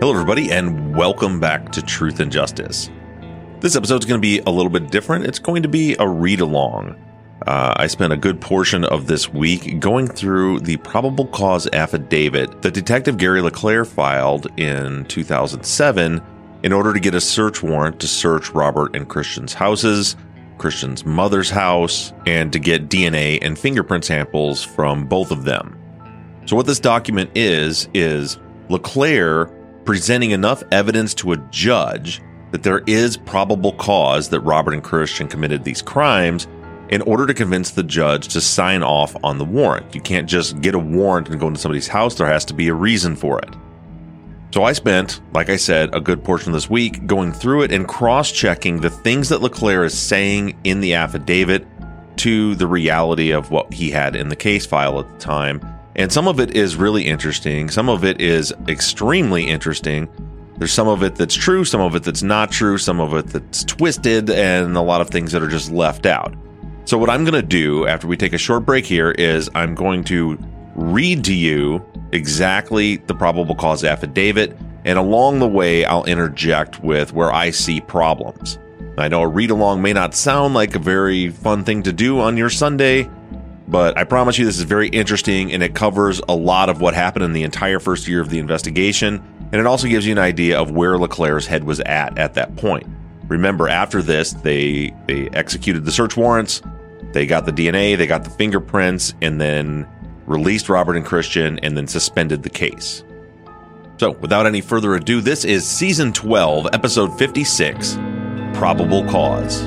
Hello, everybody, and welcome back to Truth and Justice. This episode's going to be a little bit different. It's going to be a read-along. I spent a good portion of this week going through the probable cause affidavit that Detective Gary LeClaire filed in 2007 in order to get a search warrant to search Robert and Christian's houses, Christian's mother's house, and to get DNA and fingerprint samples from both of them. So what this document is LeClaire presenting enough evidence to a judge that there is probable cause that Robert and Christian committed these crimes in order to convince the judge to sign off on the warrant. You can't just get a warrant and go into somebody's house. There has to be a reason for it. So I spent, like I said, a good portion of this week going through it and cross-checking the things that LeClaire is saying in the affidavit to the reality of what he had in the case file at the time. And some of it is really interesting. Some of it is extremely interesting. There's some of it that's true, some of it that's not true, some of it that's twisted, and a lot of things that are just left out. So what I'm going to do after we take a short break here is I'm going to read to you exactly the probable cause affidavit, and along the way, I'll interject with where I see problems. I know a read-along may not sound like a very fun thing to do on your Sunday, but I promise you this is very interesting, and it covers a lot of what happened in the entire first year of the investigation. And it also gives you an idea of where LeClaire's head was at that point. Remember, after this, they executed the search warrants, they got the DNA, they got the fingerprints, and then released Robert and Christian, and then suspended the case. So, without any further ado, this is Season 12, Episode 56, Probable Cause.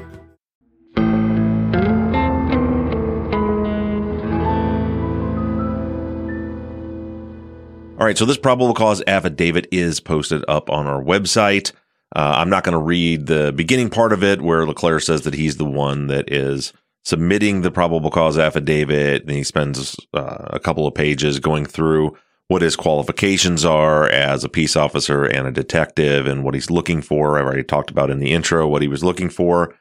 All right, so this probable cause affidavit is posted up on our website. I'm not going to read the beginning part of it where LeClaire says that he's the one that is submitting the probable cause affidavit, and he spends a couple of pages going through what his qualifications are as a peace officer and a detective and what he's looking for. I've already talked about in the intro what he was looking for.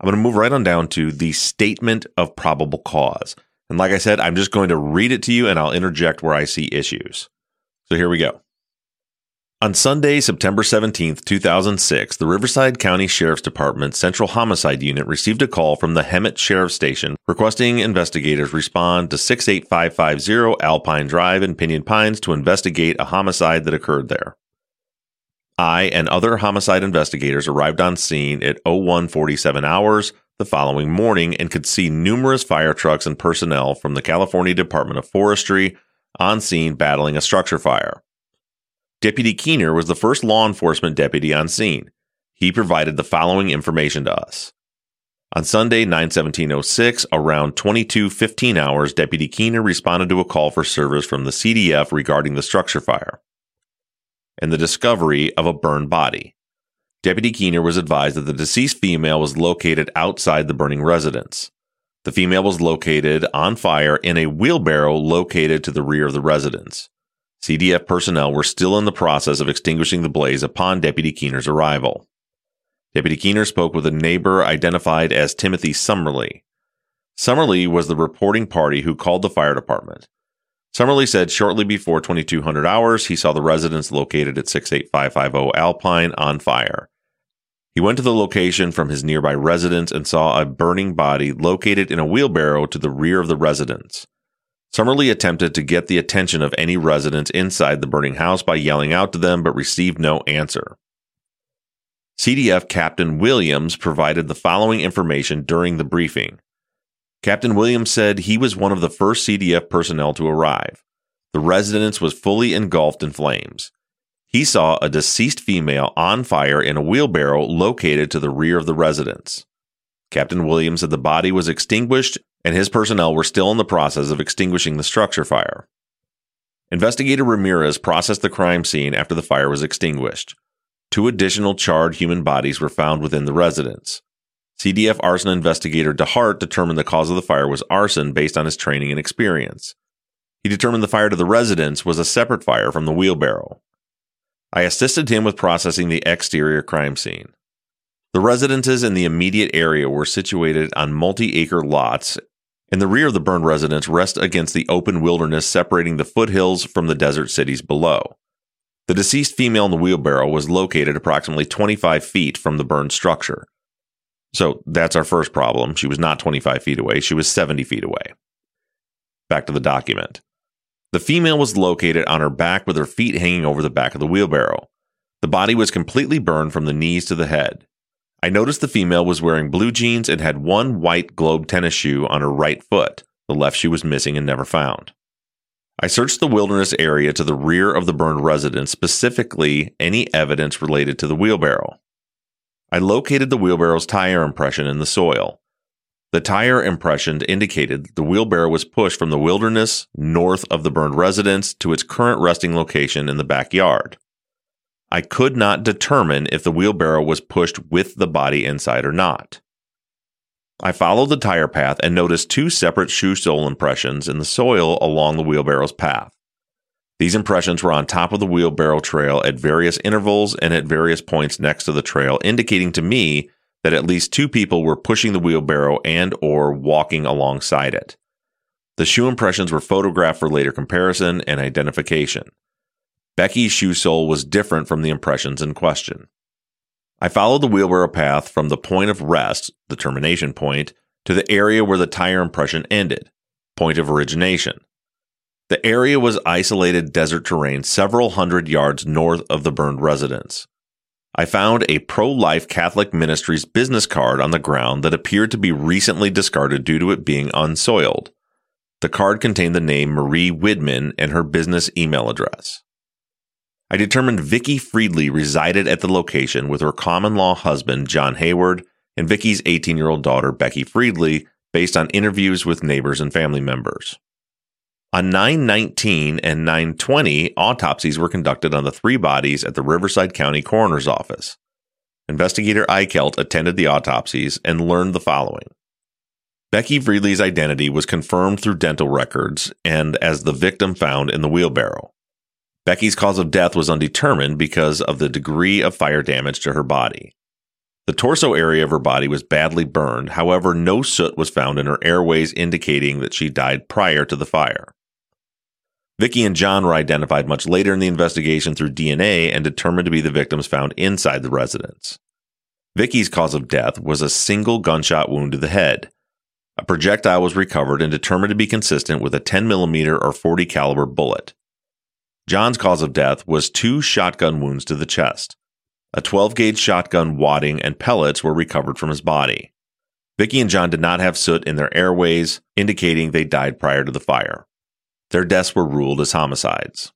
I'm going to move right on down to the statement of probable cause. And like I said, I'm just going to read it to you, and I'll interject where I see issues. So here we go. On Sunday, September 17th, 2006, the Riverside County Sheriff's Department Central Homicide Unit received a call from the Hemet Sheriff's Station requesting investigators respond to 68550 Alpine Drive in Pinyon Pines to investigate a homicide that occurred there. I and other homicide investigators arrived on scene at 01:47 hours the following morning and could see numerous fire trucks and personnel from the California Department of Forestry on scene battling a structure fire. Deputy Keener was the first law enforcement deputy on scene. He provided the following information to us. On Sunday, 9/17/06, around 22:15 hours, Deputy Keener responded to a call for service from the CDF regarding the structure fire and the discovery of a burned body. Deputy Keener was advised that the deceased female was located outside the burning residence. The female was located on fire in a wheelbarrow located to the rear of the residence. CDF personnel were still in the process of extinguishing the blaze upon Deputy Keener's arrival. Deputy Keener spoke with a neighbor identified as Timothy Summerlee. Summerlee was the reporting party who called the fire department. Summerlee said shortly before 2200 hours, he saw the residence located at 68550 Alpine on fire. He went to the location from his nearby residence and saw a burning body located in a wheelbarrow to the rear of the residence. Summerlee attempted to get the attention of any residents inside the burning house by yelling out to them, but received no answer. CDF Captain Williams provided the following information during the briefing. Captain Williams said he was one of the first CDF personnel to arrive. The residence was fully engulfed in flames. He saw a deceased female on fire in a wheelbarrow located to the rear of the residence. Captain Williams said the body was extinguished and his personnel were still in the process of extinguishing the structure fire. Investigator Ramirez processed the crime scene after the fire was extinguished. 2 additional charred human bodies were found within the residence. CDF arson investigator DeHart determined the cause of the fire was arson based on his training and experience. He determined the fire to the residence was a separate fire from the wheelbarrow. I assisted him with processing the exterior crime scene. The residences in the immediate area were situated on multi-acre lots, and the rear of the burned residence rests against the open wilderness separating the foothills from the desert cities below. The deceased female in the wheelbarrow was located approximately 25 feet from the burned structure. So that's our first problem. She was not 25 feet away. She was 70 feet away. Back to the document. The female was located on her back with her feet hanging over the back of the wheelbarrow. The body was completely burned from the knees to the head. I noticed the female was wearing blue jeans and had one white globe tennis shoe on her right foot. The left shoe was missing and never found. I searched the wilderness area to the rear of the burned residence, specifically any evidence related to the wheelbarrow. I located the wheelbarrow's tire impression in the soil. The tire impression indicated the wheelbarrow was pushed from the wilderness north of the burned residence to its current resting location in the backyard. I could not determine if the wheelbarrow was pushed with the body inside or not. I followed the tire path and noticed 2 separate shoe sole impressions in the soil along the wheelbarrow's path. These impressions were on top of the wheelbarrow trail at various intervals and at various points next to the trail, indicating to me that at least 2 people were pushing the wheelbarrow and or walking alongside it. The shoe impressions were photographed for later comparison and identification. Becky's shoe sole was different from the impressions in question. I followed the wheelbarrow path from the point of rest, the termination point, to the area where the tire impression ended, point of origination. The area was isolated desert terrain several hundred yards north of the burned residence. I found a Pro-Life Catholic Ministries business card on the ground that appeared to be recently discarded due to it being unsoiled. The card contained the name Marie Widman and her business email address. I determined Vicki Friedley resided at the location with her common-law husband, John Hayward, and Vicki's 18-year-old daughter, Becky Friedley, based on interviews with neighbors and family members. On 9/19 and 9/20, autopsies were conducted on the 3 bodies at the Riverside County Coroner's Office. Investigator Eichelt attended the autopsies and learned the following. Becky Friedley's identity was confirmed through dental records and as the victim found in the wheelbarrow. Becky's cause of death was undetermined because of the degree of fire damage to her body. The torso area of her body was badly burned, however, no soot was found in her airways indicating that she died prior to the fire. Vicki and John were identified much later in the investigation through DNA and determined to be the victims found inside the residence. Vicki's cause of death was a single gunshot wound to the head. A projectile was recovered and determined to be consistent with a 10mm or .40 caliber bullet. John's cause of death was 2 shotgun wounds to the chest. A 12-gauge shotgun wadding and pellets were recovered from his body. Vicki and John did not have soot in their airways, indicating they died prior to the fire. Their deaths were ruled as homicides.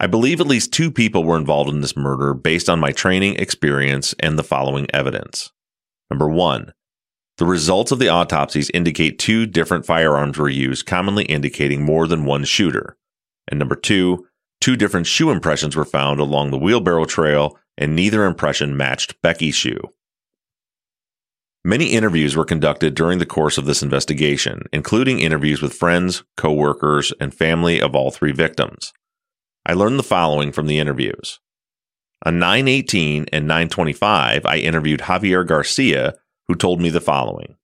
I believe at least 2 people were involved in this murder based on my training, experience, and the following evidence. Number 1. The results of the autopsies indicate 2 different firearms were used, commonly indicating more than 1 shooter. And number 2, Two different shoe impressions were found along the wheelbarrow trail, and neither impression matched Becky's shoe. Many interviews were conducted during the course of this investigation, including interviews with friends, co-workers, and family of all three victims. I learned the following from the interviews. On 9/18 and 9/25, I interviewed Javier Garcia, who told me the following.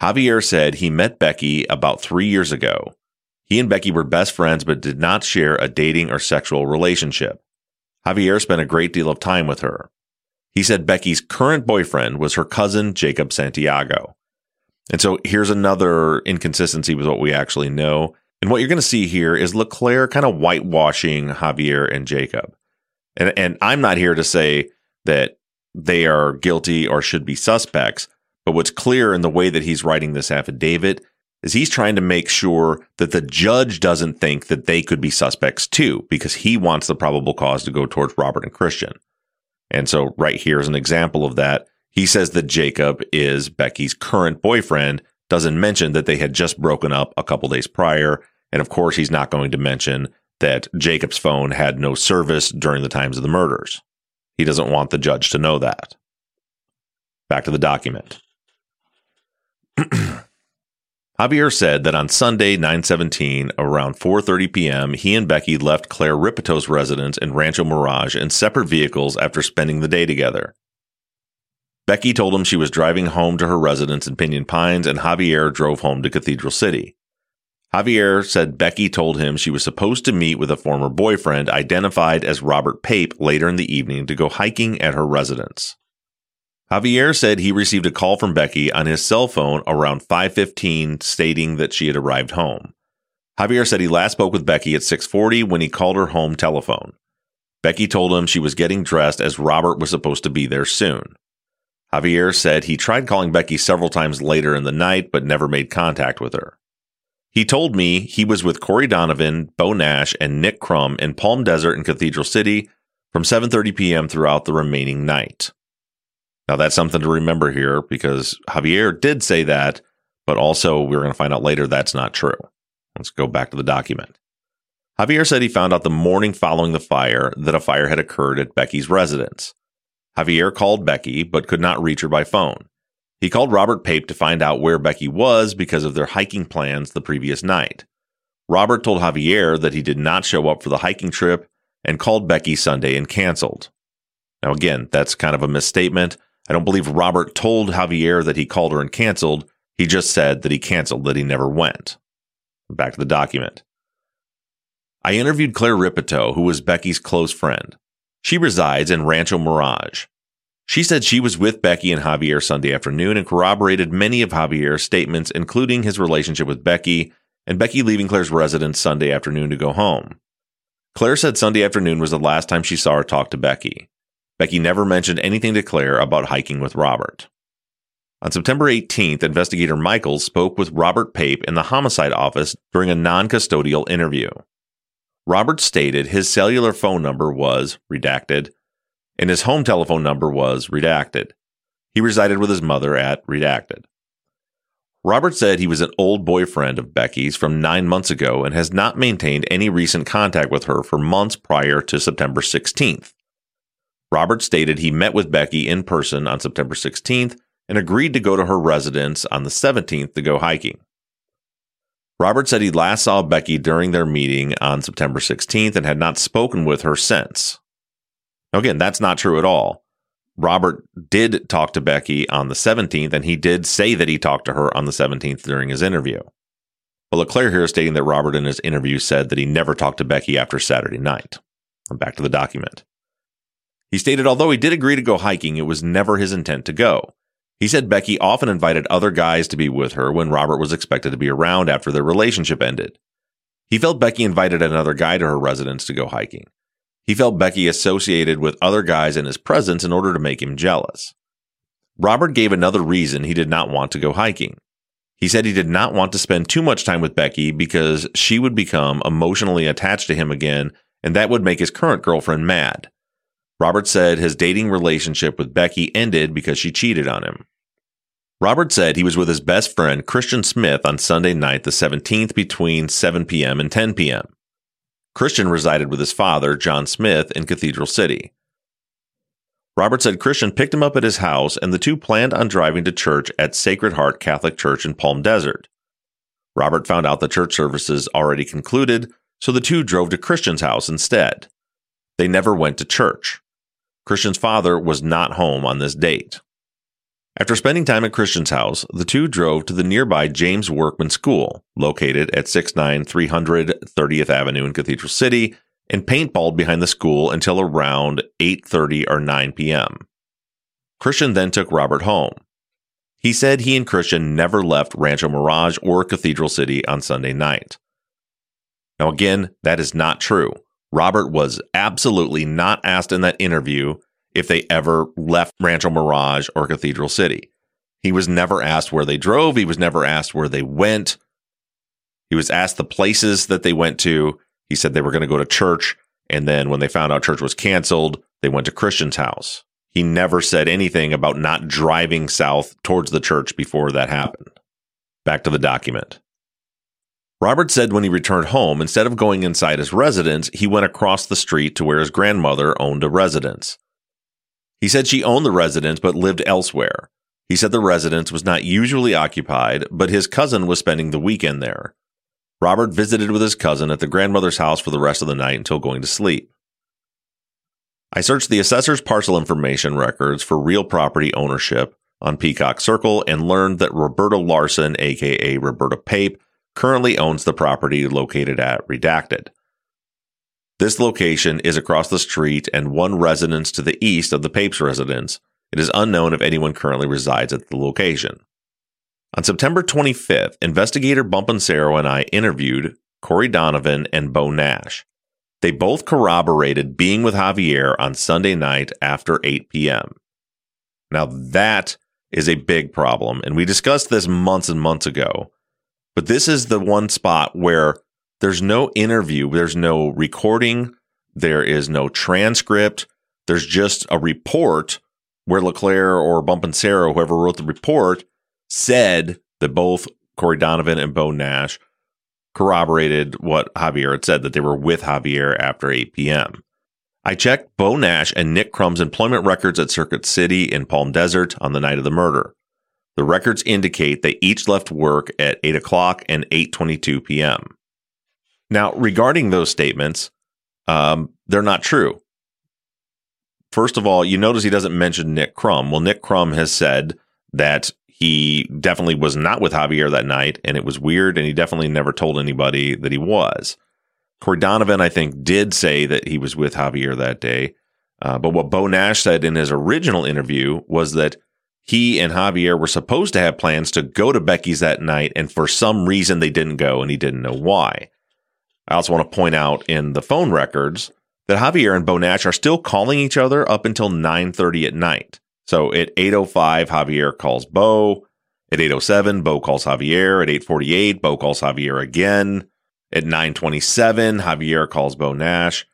Javier said he met Becky about 3 years ago. He and Becky were best friends but did not share a dating or sexual relationship. Javier spent a great deal of time with her. He said Becky's current boyfriend was her cousin, Jacob Santiago. And so here's another inconsistency with what we actually know. And what you're going to see here is LeClaire kind of whitewashing Javier and Jacob. And I'm not here to say that they are guilty or should be suspects, but what's clear in the way that he's writing this affidavit is he's trying to make sure that the judge doesn't think that they could be suspects too, because he wants the probable cause to go towards Robert and Christian. And so right here is an example of that. He says that Jacob is Becky's current boyfriend, doesn't mention that they had just broken up a couple days prior, and of course he's not going to mention that Jacob's phone had no service during the times of the murders. He doesn't want the judge to know that. Back to the document. Javier said that on Sunday, 9/17, around 4:30 p.m., he and Becky left Claire Ripito's residence in Rancho Mirage in separate vehicles after spending the day together. Becky told him she was driving home to her residence in Pinyon Pines, and Javier drove home to Cathedral City. Javier said Becky told him she was supposed to meet with a former boyfriend identified as Robert Pape later in the evening to go hiking at her residence. Javier said he received a call from Becky on his cell phone around 5:15 stating that she had arrived home. Javier said he last spoke with Becky at 6:40 when he called her home telephone. Becky told him she was getting dressed as Robert was supposed to be there soon. Javier said he tried calling Becky several times later in the night but never made contact with her. He told me he was with Corey Donovan, Bo Nash, and Nick Crum in Palm Desert and Cathedral City from 7:30 p.m. throughout the remaining night. Now, that's something to remember here because Javier did say that, but also we're going to find out later that's not true. Let's go back to the document. Javier said he found out the morning following the fire that a fire had occurred at Becky's residence. Javier called Becky but could not reach her by phone. He called Robert Pape to find out where Becky was because of their hiking plans the previous night. Robert told Javier that he did not show up for the hiking trip and called Becky Sunday and canceled. Now, again, that's kind of a misstatement. I don't believe Robert told Javier that he called her and canceled. He just said that he canceled, that he never went. Back to the document. I interviewed Claire Ripito, who was Becky's close friend. She resides in Rancho Mirage. She said she was with Becky and Javier Sunday afternoon and corroborated many of Javier's statements, including his relationship with Becky and Becky leaving Claire's residence Sunday afternoon to go home. Claire said Sunday afternoon was the last time she saw her talk to Becky. Becky never mentioned anything to Claire about hiking with Robert. On September 18th, investigator Michaels spoke with Robert Pape in the homicide office during a non-custodial interview. Robert stated his cellular phone number was redacted, and his home telephone number was redacted. He resided with his mother at redacted. Robert said he was an old boyfriend of Becky's from 9 months ago and has not maintained any recent contact with her for months prior to September 16th. Robert stated he met with Becky in person on September 16th and agreed to go to her residence on the 17th to go hiking. Robert said he last saw Becky during their meeting on September 16th and had not spoken with her since. Again, that's not true at all. Robert did talk to Becky on the 17th, and he did say that he talked to her on the 17th during his interview. But LeClaire here is stating that Robert in his interview said that he never talked to Becky after Saturday night. I'm back to the document. He stated although he did agree to go hiking, it was never his intent to go. He said Becky often invited other guys to be with her when Robert was expected to be around after their relationship ended. He felt Becky invited another guy to her residence to go hiking. He felt Becky associated with other guys in his presence in order to make him jealous. Robert gave another reason he did not want to go hiking. He said he did not want to spend too much time with Becky because she would become emotionally attached to him again, and that would make his current girlfriend mad. Robert said his dating relationship with Becky ended because she cheated on him. Robert said he was with his best friend Christian Smith on Sunday night the 17th between 7 p.m. and 10 p.m. Christian resided with his father, John Smith, in Cathedral City. Robert said Christian picked him up at his house, and the two planned on driving to church at Sacred Heart Catholic Church in Palm Desert. Robert found out the church services already concluded, so the two drove to Christian's house instead. They never went to church. Christian's father was not home on this date. After spending time at Christian's house, the two drove to the nearby James Workman School, located at 69300 30th Avenue in Cathedral City, and paintballed behind the school until around 8:30 or 9 p.m. Christian then took Robert home. He said he and Christian never left Rancho Mirage or Cathedral City on Sunday night. Now again, that is not true. Robert was absolutely not asked in that interview if they ever left Rancho Mirage or Cathedral City. He was never asked where they drove. He was never asked where they went. He was asked the places that they went to. He said they were going to go to church, and then when they found out church was canceled, they went to Christian's house. He never said anything about not driving south towards the church before that happened. Back to the document. Robert said when he returned home, instead of going inside his residence, he went across the street to where his grandmother owned a residence. He said she owned the residence but lived elsewhere. He said the residence was not usually occupied, but his cousin was spending the weekend there. Robert visited with his cousin at the grandmother's house for the rest of the night until going to sleep. I searched the assessor's parcel information records for real property ownership on Peacock Circle and learned that Roberta Larson, aka Roberta Pape, currently owns the property located at Redacted. This location is across the street and one residence to the east of the Pape's residence. It is unknown if anyone currently resides at the location. On September 25th, investigator Bumpancero and I interviewed Corey Donovan and Bo Nash. They both corroborated being with Javier on Sunday night after 8 p.m. Now that is a big problem, and we discussed this months and months ago, but this is the one spot where there's no interview, there's no recording, there is no transcript, there's just a report where LeClaire or Bumpancero, whoever wrote the report, said that both Corey Donovan and Bo Nash corroborated what Javier had said, that they were with Javier after 8 p.m. I checked Bo Nash and Nick Crum's employment records at Circuit City in Palm Desert on the night of the murder. The records indicate they each left work at 8 o'clock and 8:22 p.m. Now, regarding those statements, they're not true. First of all, you notice he doesn't mention Nick Crum. Well, Nick Crum has said that he definitely was not with Javier that night, and it was weird, and he definitely never told anybody that he was. Corey Donovan, I think, did say that he was with Javier that day, but what Bo Nash said in his original interview was that he and Javier were supposed to have plans to go to Becky's that night, and for some reason they didn't go, and he didn't know why. I also want to point out in the phone records that Javier and Bo Nash are still calling each other up until 9:30 at night. So at 8:05, Javier calls Bo. At 8:07, Bo calls Javier. At 8:48, Bo calls Javier again. At 9:27, Javier calls Bo Nash.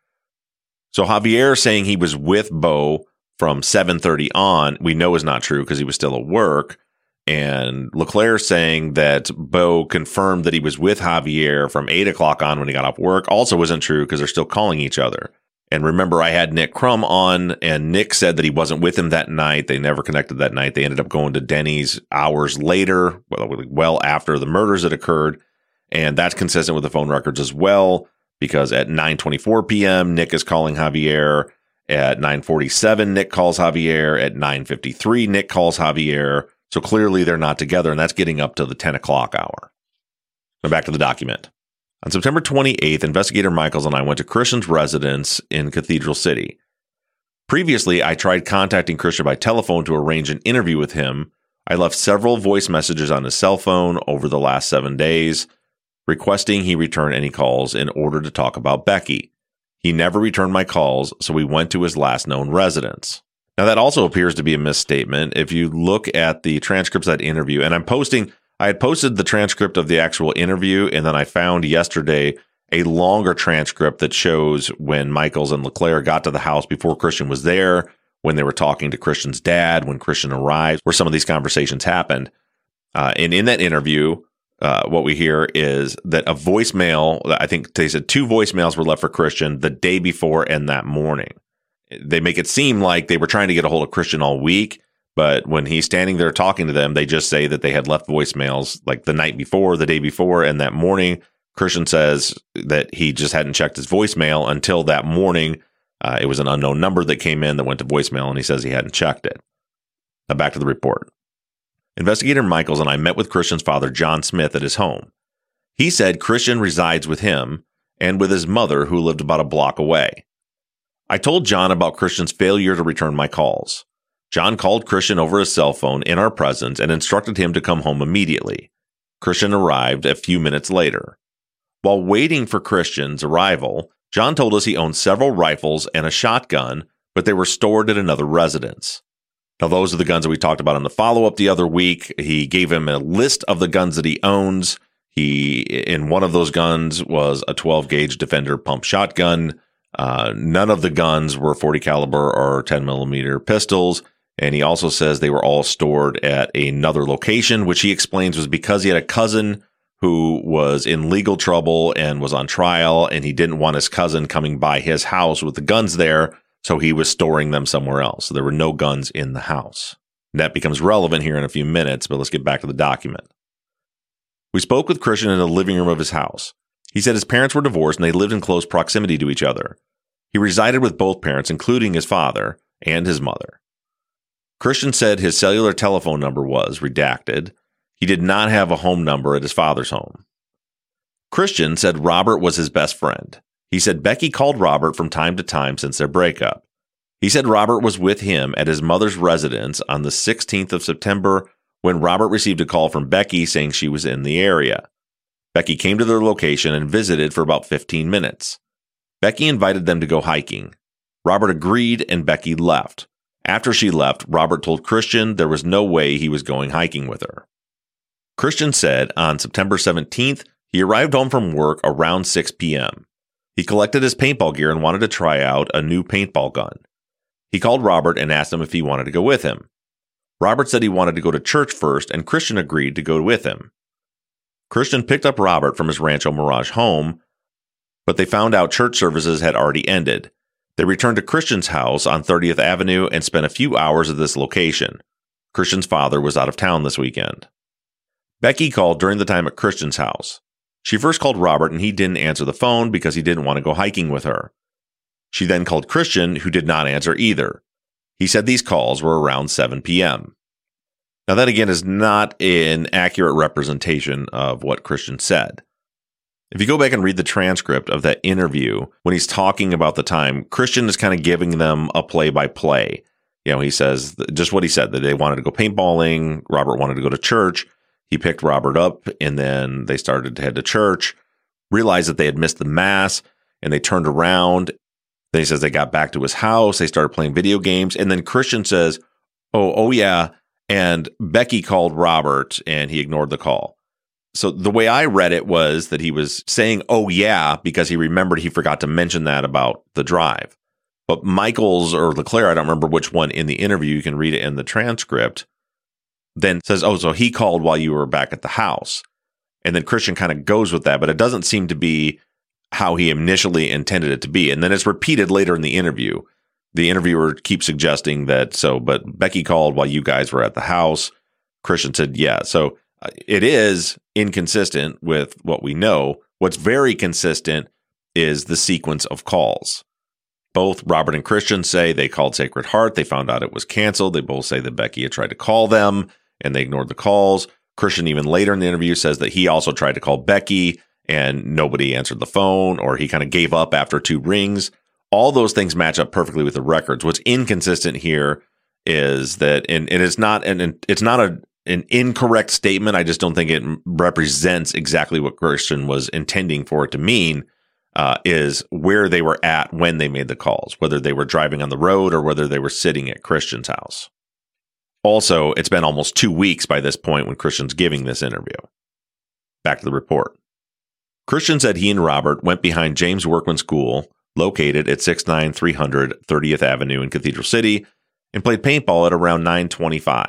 So Javier saying he was with Bo from 7:30 on, we know is not true because he was still at work. And LeClaire saying that Bo confirmed that he was with Javier from 8 o'clock on when he got off work also isn't true because they're still calling each other. And remember, I had Nick Crum on, and Nick said that he wasn't with him that night. They never connected that night. They ended up going to Denny's hours later, well after the murders had occurred. And that's consistent with the phone records as well, because at 9:24 p.m., Nick is calling Javier. At 9:47, Nick calls Javier. At 9:53, Nick calls Javier. So clearly they're not together, and that's getting up to the 10 o'clock hour. Now back to the document. On September 28th, investigator Michaels and I went to Christian's residence in Cathedral City. Previously, I tried contacting Christian by telephone to arrange an interview with him. I left several voice messages on his cell phone over the last 7 days, requesting he return any calls in order to talk about Becky. He never returned my calls, so we went to his last known residence. Now, that also appears to be a misstatement. If you look at the transcripts of that interview, and I had posted the transcript of the actual interview, and then I found yesterday a longer transcript that shows when Michaels and LeClaire got to the house before Christian was there, when they were talking to Christian's dad, when Christian arrived, where some of these conversations happened. And in that interview, what we hear is that a voicemail, I think they said two voicemails were left for Christian the day before and that morning. They make it seem like they were trying to get a hold of Christian all week, but when he's standing there talking to them, they just say that they had left voicemails like the night before, the day before, and that morning. Christian says that he just hadn't checked his voicemail until that morning. It was an unknown number that came in that went to voicemail, and he says he hadn't checked it. Now back to the report. Investigator Michaels and I met with Christian's father, John Smith, at his home. He said Christian resides with him and with his mother, who lived about a block away. I told John about Christian's failure to return my calls. John called Christian over his cell phone in our presence and instructed him to come home immediately. Christian arrived a few minutes later. While waiting for Christian's arrival, John told us he owned several rifles and a shotgun, but they were stored at another residence. Now, those are the guns that we talked about in the follow-up the other week. He gave him a list of the guns that he owns. In one of those guns was a 12-gauge Defender pump shotgun. None of the guns were 40 caliber or 10 millimeter pistols. And he also says they were all stored at another location, which he explains was because he had a cousin who was in legal trouble and was on trial, and he didn't want his cousin coming by his house with the guns there, so he was storing them somewhere else. So there were no guns in the house. That becomes relevant here in a few minutes, but let's get back to the document. We spoke with Christian in the living room of his house. He said his parents were divorced and they lived in close proximity to each other. He resided with both parents, including his father and his mother. Christian said his cellular telephone number was redacted. He did not have a home number at his father's home. Christian said Robert was his best friend. He said Becky called Robert from time to time since their breakup. He said Robert was with him at his mother's residence on the 16th of September when Robert received a call from Becky saying she was in the area. Becky came to their location and visited for about 15 minutes. Becky invited them to go hiking. Robert agreed and Becky left. After she left, Robert told Christian there was no way he was going hiking with her. Christian said on September 17th, he arrived home from work around 6 p.m. He collected his paintball gear and wanted to try out a new paintball gun. He called Robert and asked him if he wanted to go with him. Robert said he wanted to go to church first, and Christian agreed to go with him. Christian picked up Robert from his Rancho Mirage home, but they found out church services had already ended. They returned to Christian's house on 30th Avenue and spent a few hours at this location. Christian's father was out of town this weekend. Becky called during the time at Christian's house. She first called Robert and he didn't answer the phone because he didn't want to go hiking with her. She then called Christian, who did not answer either. He said these calls were around 7 p.m. Now that again is not an accurate representation of what Christian said. If you go back and read the transcript of that interview, when he's talking about the time, Christian is kind of giving them a play-by-play. You know, he says just what he said, that they wanted to go paintballing, Robert wanted to go to church. He picked Robert up, and then they started to head to church, realized that they had missed the mass, and they turned around. Then he says they got back to his house. They started playing video games. And then Christian says, oh yeah, and Becky called Robert, and he ignored the call. So the way I read it was that he was saying, oh, yeah, because he remembered he forgot to mention that about the drive. But Michaels or LeClaire, I don't remember which one in the interview, you can read it in the transcript, then says, oh, so he called while you were back at the house. And then Christian kind of goes with that, but it doesn't seem to be how he initially intended it to be. And then it's repeated later in the interview. The interviewer keeps suggesting that, but Becky called while you guys were at the house. Christian said, yeah. So it is inconsistent with what we know. What's very consistent is the sequence of calls. Both Robert and Christian say they called Sacred Heart. They found out it was canceled. They both say that Becky had tried to call them, and they ignored the calls. Christian, even later in the interview, says that he also tried to call Becky, and nobody answered the phone, or he kind of gave up after two rings. All those things match up perfectly with the records. What's inconsistent here is that, and it's not an incorrect statement. I just don't think it represents exactly what Christian was intending for it to mean. Is where they were at when they made the calls, whether they were driving on the road or whether they were sitting at Christian's house. Also, it's been almost 2 weeks by this point when Christian's giving this interview. Back to the report. Christian said he and Robert went behind James Workman School, located at 69300 30th Avenue in Cathedral City, and played paintball at around 9:25.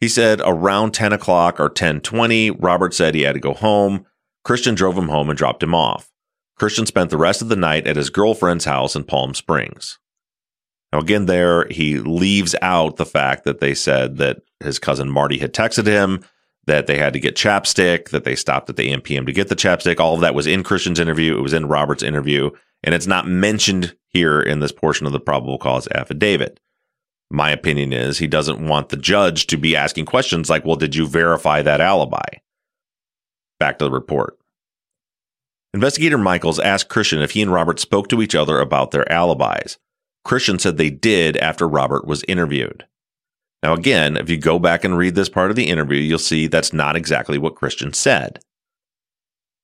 He said around 10 o'clock or 10:20, Robert said he had to go home. Christian drove him home and dropped him off. Christian spent the rest of the night at his girlfriend's house in Palm Springs. Now, again, there he leaves out the fact that they said that his cousin Marty had texted him, that they had to get chapstick, that they stopped at the AMPM to get the chapstick. All of that was in Christian's interview. It was in Robert's interview. And it's not mentioned here in this portion of the probable cause affidavit. My opinion is he doesn't want the judge to be asking questions like, well, did you verify that alibi? Back to the report. Investigator Michaels asked Christian if he and Robert spoke to each other about their alibis. Christian said they did after Robert was interviewed. Now, again, if you go back and read this part of the interview, you'll see that's not exactly what Christian said.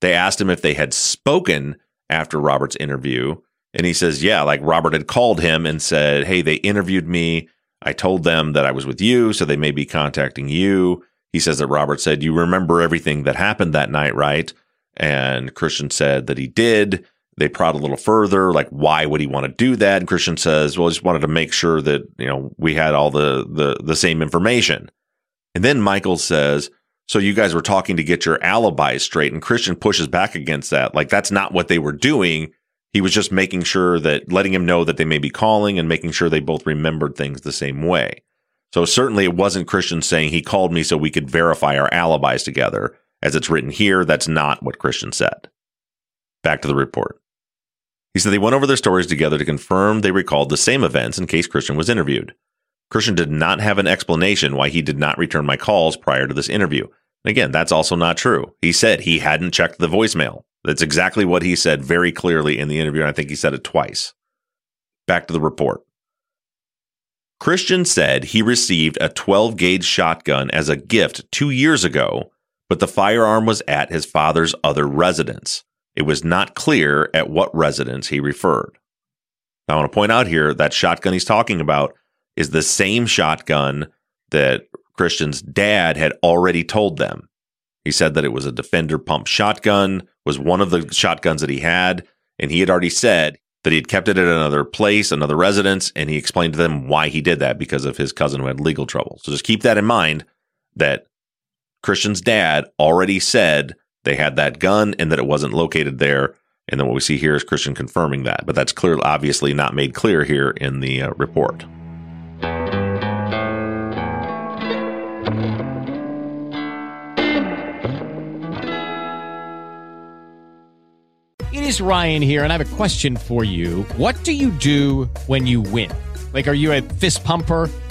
They asked him if they had spoken after Robert's interview, and he says, yeah, like Robert had called him and said, hey, they interviewed me. I told them that I was with you, so they may be contacting you. He says that Robert said, you remember everything that happened that night, right? And Christian said that he did. They prod a little further, like, why would he want to do that? And Christian says, well, I just wanted to make sure that, you know, we had all the same information. And then Michael says, so you guys were talking to get your alibis straight. And Christian pushes back against that. Like, that's not what they were doing. He was just making sure that, letting him know that they may be calling and making sure they both remembered things the same way. So certainly it wasn't Christian saying he called me so we could verify our alibis together. As it's written here, that's not what Christian said. Back to the report. He said they went over their stories together to confirm they recalled the same events in case Christian was interviewed. Christian did not have an explanation why he did not return my calls prior to this interview. And again, that's also not true. He said he hadn't checked the voicemail. That's exactly what he said very clearly in the interview, and I think he said it twice. Back to the report. Christian said he received a 12-gauge shotgun as a gift 2 years ago, but the firearm was at his father's other residence. It was not clear at what residence he referred. Now, I want to point out here that shotgun he's talking about is the same shotgun that Christian's dad had already told them. He said that it was a Defender pump shotgun, was one of the shotguns that he had, and he had already said that he had kept it at another place, another residence, and he explained to them why he did that, because of his cousin who had legal trouble. So just keep that in mind, that Christian's dad already said they had that gun and that it wasn't located there. And then what we see here is Christian confirming that. But that's clearly, obviously not made clear here in the report. It is Ryan here, and I have a question for you. What do you do when you win? Like, are you a fist pumper,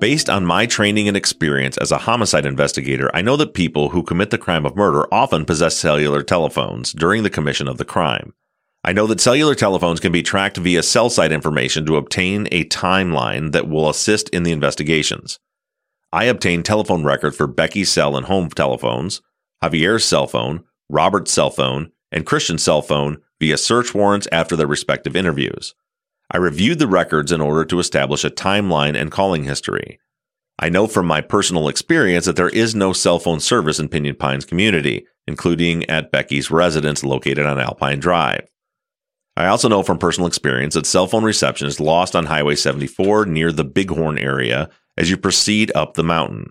Based on my training and experience as a homicide investigator, I know that people who commit the crime of murder often possess cellular telephones during the commission of the crime. I know that cellular telephones can be tracked via cell site information to obtain a timeline that will assist in the investigations. I obtained telephone records for Becky's cell and home telephones, Javier's cell phone, Robert's cell phone, and Christian's cell phone via search warrants after their respective interviews. I reviewed the records in order to establish a timeline and calling history. I know from my personal experience that there is no cell phone service in Pinyon Pines community, including at Becky's residence located on Alpine Drive. I also know from personal experience that cell phone reception is lost on Highway 74 near the Bighorn area as you proceed up the mountain.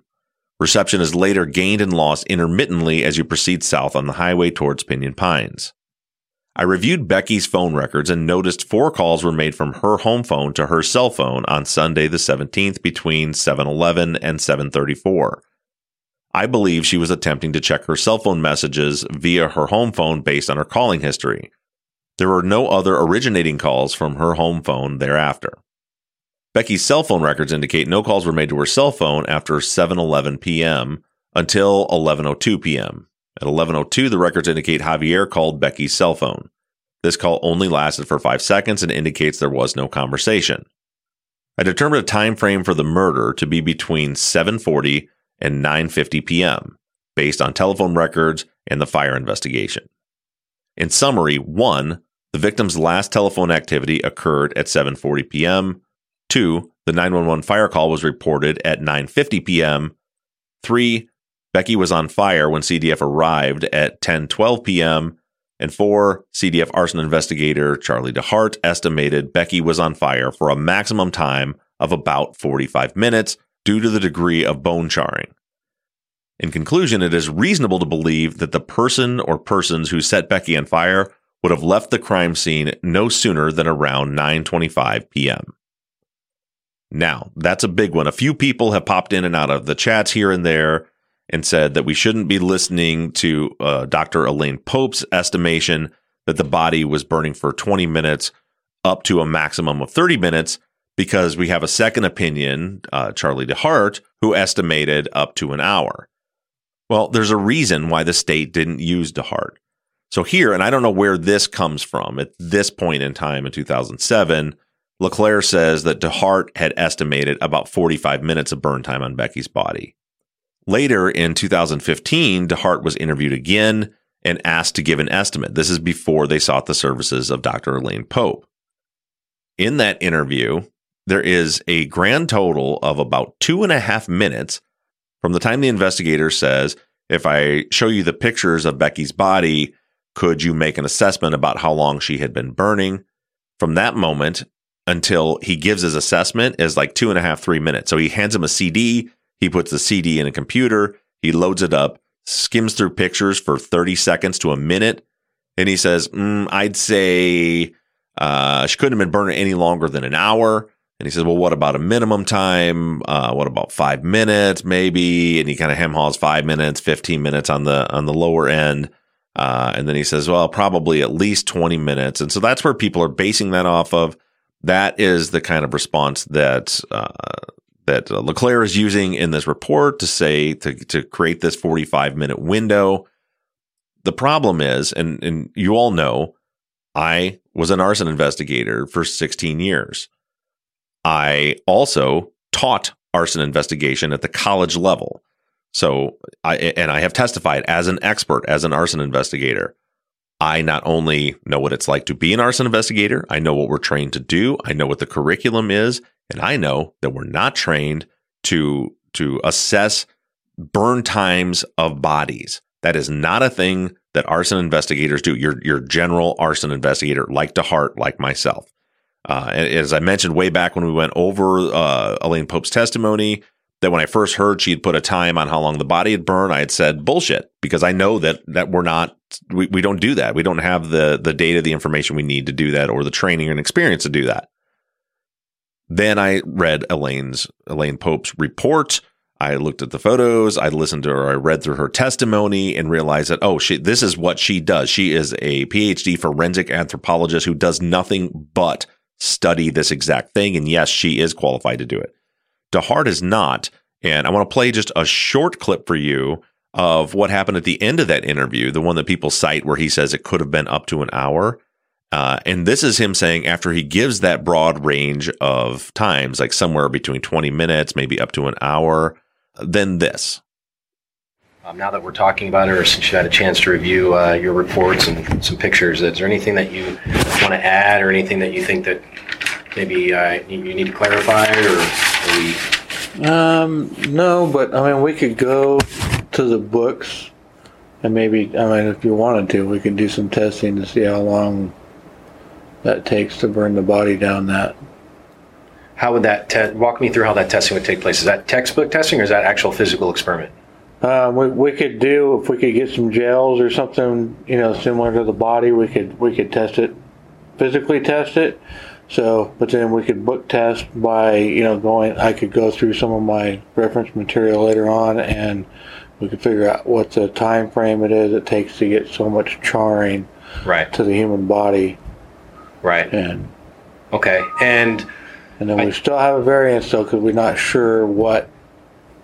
Reception is later gained and lost intermittently as you proceed south on the highway towards Pinyon Pines. I reviewed Becky's phone records and noticed 4 calls were made from her home phone to her cell phone on Sunday the 17th between 7:11 and 7:34. I believe she was attempting to check her cell phone messages via her home phone based on her calling history. There were no other originating calls from her home phone thereafter. Becky's cell phone records indicate no calls were made to her cell phone after 7:11 p.m. until 11:02 p.m. At 11:02, the records indicate Javier called Becky's cell phone. This call only lasted for 5 seconds and indicates there was no conversation. I determined a time frame for the murder to be between 7:40 and 9:50 p.m., based on telephone records and the fire investigation. In summary, 1. The victim's last telephone activity occurred at 7:40 p.m. 2. The 911 fire call was reported at 9:50 p.m. 3. Becky was on fire when CDF arrived at 10:12 p.m. And 4. CDF arson investigator Charlie DeHart estimated Becky was on fire for a maximum time of about 45 minutes due to the degree of bone charring. In conclusion, it is reasonable to believe that the person or persons who set Becky on fire would have left the crime scene no sooner than around 9:25 p.m. Now, that's a big one. A few people have popped in and out of the chats here and there and said that we shouldn't be listening to Dr. Elaine Pope's estimation that the body was burning for 20 minutes up to a maximum of 30 minutes because we have a second opinion, Charlie DeHart, who estimated up to an hour. Well, there's a reason why the state didn't use DeHart. So here, and I don't know where this comes from, at this point in time in 2007, LeClaire says that DeHart had estimated about 45 minutes of burn time on Becky's body. Later in 2015, DeHart was interviewed again and asked to give an estimate. This is before they sought the services of Dr. Elaine Pope. In that interview, there is a grand total of about 2.5 minutes from the time the investigator says, if I show you the pictures of Becky's body, could you make an assessment about how long she had been burning? From that moment until he gives his assessment is like 2.5, 3 minutes. So he hands him a CD. He puts the CD in a computer. He loads it up, skims through pictures for 30 seconds to a minute. And he says, I'd say she couldn't have been burning any longer than an hour. And he says, well, what about a minimum time? What about 5 minutes maybe? And he kind of hem-haws 5 minutes, 15 minutes on the lower end. And then he says, well, probably at least 20 minutes. And so that's where people are basing that off of. That is the kind of response that that LeClaire is using in this report to say to create this 45-minute window. The problem is, and you all know, I was an arson investigator for 16 years. I also taught arson investigation at the college level. So I have testified as an expert, as an arson investigator. I not only know what it's like to be an arson investigator, I know what we're trained to do, I know what the curriculum is, and I know that we're not trained to assess burn times of bodies. That is not a thing that arson investigators do. Your general arson investigator, like DeHart, like myself. As I mentioned way back when we went over Elaine Pope's testimony, that when I first heard she had put a time on how long the body had burned, I had said bullshit, because I know that we're not, we don't do that. We don't have the data, the information we need to do that, or the training and experience to do that. Then I read Elaine Pope's report. I looked at the photos. I listened to her. I read through her testimony and realized that, this is what she does. She is a PhD forensic anthropologist who does nothing but study this exact thing. And yes, she is qualified to do it. DeHart is not. And I want to play just a short clip for you of what happened at the end of that interview, the one that people cite where he says it could have been up to an hour. And this is him saying, after he gives that broad range of times, like somewhere between 20 minutes, maybe up to an hour, then this. Now that we're talking about her, since you had a chance to review your reports and some pictures, is there anything that you want to add or anything that you think that maybe you need to clarify? Or no, but I mean, we could go to the books and maybe, if you wanted to, we could do some testing to see how long that takes to burn the body down that. How would that walk me through how that testing would take place? Is that textbook testing or is that actual physical experiment? We could do, if we could get some gels or something, you know, similar to the body, we could test it, physically test it. So, but then we could book test by, you know, going, I could go through some of my reference material later on, and we could figure out what the time frame it is it takes to get so much charring right to the human body. Right. And okay. And then we still have a variance, though, because we're not sure what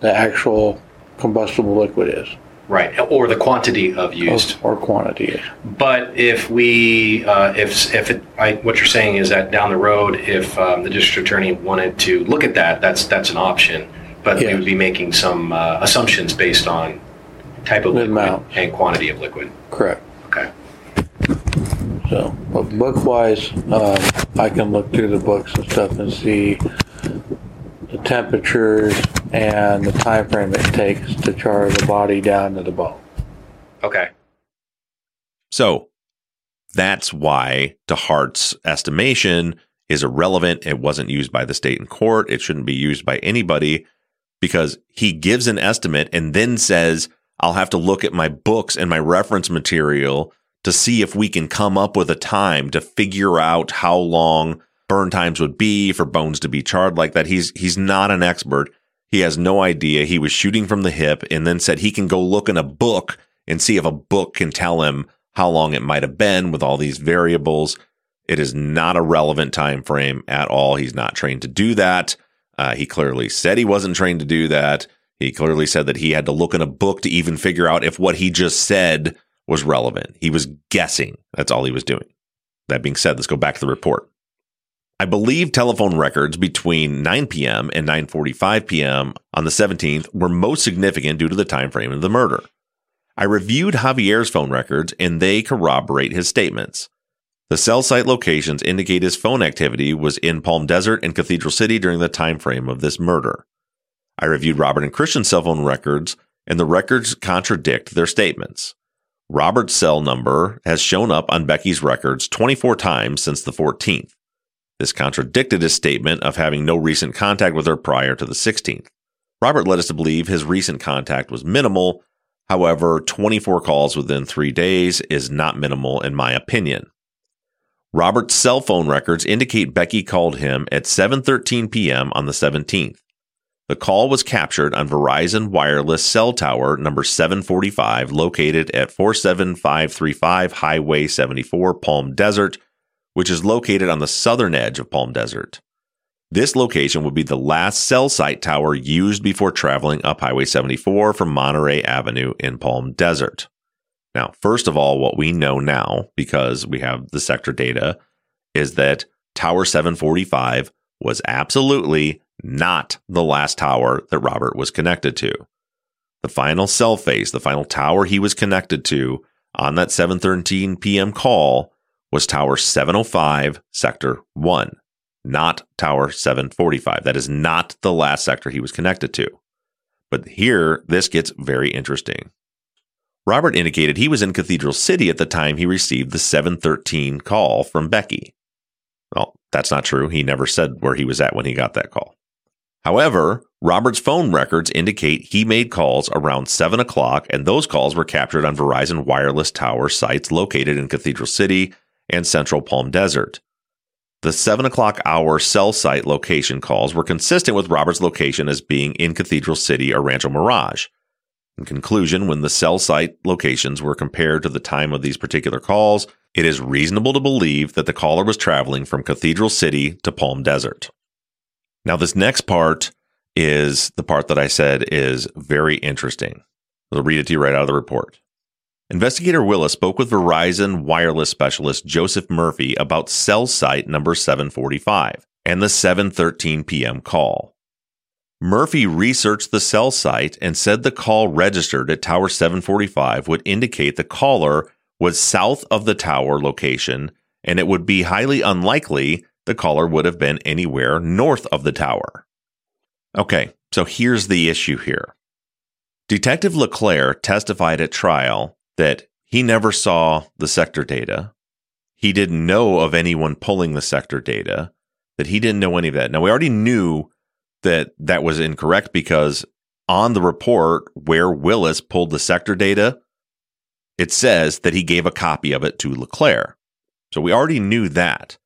the actual combustible liquid is. Right, or the quantity of used. Or quantity. But if we, what you're saying is that down the road, if the district attorney wanted to look at that, that's an option. But yes, we would be making some assumptions based on type of liquid and quantity of liquid. Correct. Okay. So, but book-wise, I can look through the books and stuff and see the temperatures and the time frame it takes to char the body down to the bone. Okay. So that's why DeHart's estimation is irrelevant. It wasn't used by the state in court. It shouldn't be used by anybody, because he gives an estimate and then says, I'll have to look at my books and my reference material to see if we can come up with a time to figure out how long burn times would be for bones to be charred like that. He's not an expert. He has no idea. He was shooting from the hip, and then said he can go look in a book and see if a book can tell him how long it might have been with all these variables. It is not a relevant time frame at all. He's not trained to do that. He clearly said he wasn't trained to do that. He clearly said that he had to look in a book to even figure out if what he just said was relevant. He was guessing. That's all he was doing. That being said, let's go back to the report. I believe telephone records between 9 p.m. and 9:45 p.m. on the 17th were most significant due to the time frame of the murder. I reviewed Javier's phone records, and they corroborate his statements. The cell site locations indicate his phone activity was in Palm Desert and Cathedral City during the time frame of this murder. I reviewed Robert and Christian's cell phone records, and the records contradict their statements. Robert's cell number has shown up on Becky's records 24 times since the 14th. This contradicted his statement of having no recent contact with her prior to the 16th. Robert led us to believe his recent contact was minimal. However, 24 calls within 3 days is not minimal, in my opinion. Robert's cell phone records indicate Becky called him at 7:13 p.m. on the 17th. The call was captured on Verizon Wireless Cell Tower number 745, located at 47535 Highway 74, Palm Desert, which is located on the southern edge of Palm Desert. This location would be the last cell site tower used before traveling up Highway 74 from Monterey Avenue in Palm Desert. Now, first of all, what we know now, because we have the sector data, is that Tower 745 was absolutely not the last tower that Robert was connected to. The final cell face, the final tower he was connected to on that 7:13 p.m. call, was Tower 705, Sector 1, not Tower 745. That is not the last sector he was connected to. But here, this gets very interesting. Robert indicated he was in Cathedral City at the time he received the 7:13 call from Becky. Well, that's not true. He never said where he was at when he got that call. However, Robert's phone records indicate he made calls around 7 o'clock, and those calls were captured on Verizon Wireless Tower sites located in Cathedral City and central Palm Desert. The 7 o'clock hour cell site location calls were consistent with Robert's location as being in Cathedral City or Rancho Mirage. In conclusion, when the cell site locations were compared to the time of these particular calls, it is reasonable to believe that the caller was traveling from Cathedral City to Palm Desert. Now, this next part is the part that I said is very interesting. I'll read it to you right out of the report. Investigator Willis spoke with Verizon wireless specialist Joseph Murphy about cell site number 745 and the 7:13 p.m. call. Murphy researched the cell site and said the call registered at Tower 745 would indicate the caller was south of the tower location, and it would be highly unlikely the caller would have been anywhere north of the tower. Okay, so here's the issue here. Detective LeClaire testified at trial that he never saw the sector data. He didn't know of anyone pulling the sector data, that he didn't know any of that. Now, we already knew that that was incorrect because on the report where Willis pulled the sector data, it says that he gave a copy of it to LeClaire. So we already knew that.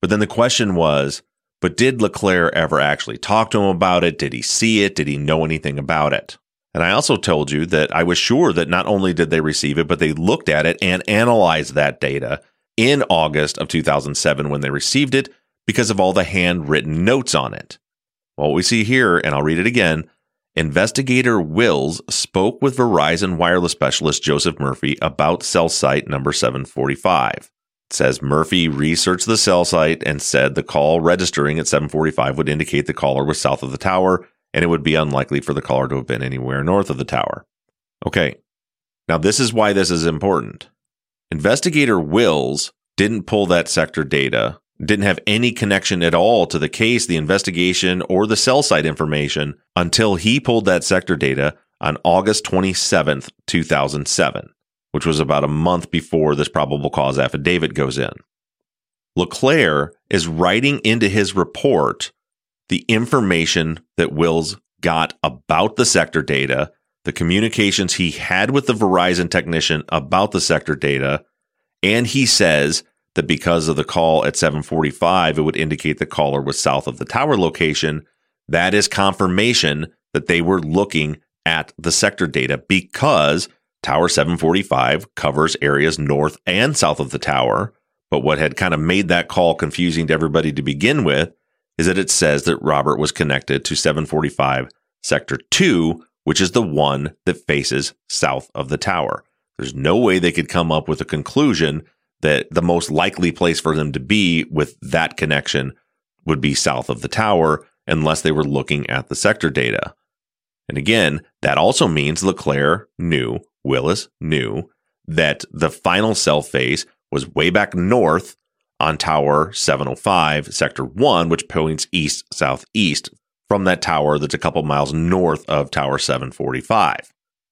But then the question was, but did LeClaire ever actually talk to him about it? Did he see it? Did he know anything about it? And I also told you that I was sure that not only did they receive it, but they looked at it and analyzed that data in August of 2007 when they received it because of all the handwritten notes on it. Well, what we see here, and I'll read it again, Investigator Wills spoke with Verizon Wireless Specialist Joseph Murphy about cell site number 745. It says Murphy researched the cell site and said the call registering at 745 would indicate the caller was south of the tower, and it would be unlikely for the caller to have been anywhere north of the tower. Okay, now this is why this is important. Investigator Wills didn't pull that sector data, didn't have any connection at all to the case, the investigation, or the cell site information until he pulled that sector data on August 27th, 2007, which was about a month before this probable cause affidavit goes in. LeClaire is writing into his report the information that Wills got about the sector data, the communications he had with the Verizon technician about the sector data, and he says that because of the call at 745, it would indicate the caller was south of the tower location. That is confirmation that they were looking at the sector data because Tower 745 covers areas north and south of the tower. But what had kind of made that call confusing to everybody to begin with is that it says that Robert was connected to 745 Sector 2, which is the one that faces south of the tower. There's no way they could come up with a conclusion that the most likely place for them to be with that connection would be south of the tower unless they were looking at the sector data. And again, that also means LeClaire knew, Willis knew, that the final cell phase was way back north on Tower 705, Sector 1, which points east-southeast from that tower that's a couple miles north of Tower 745.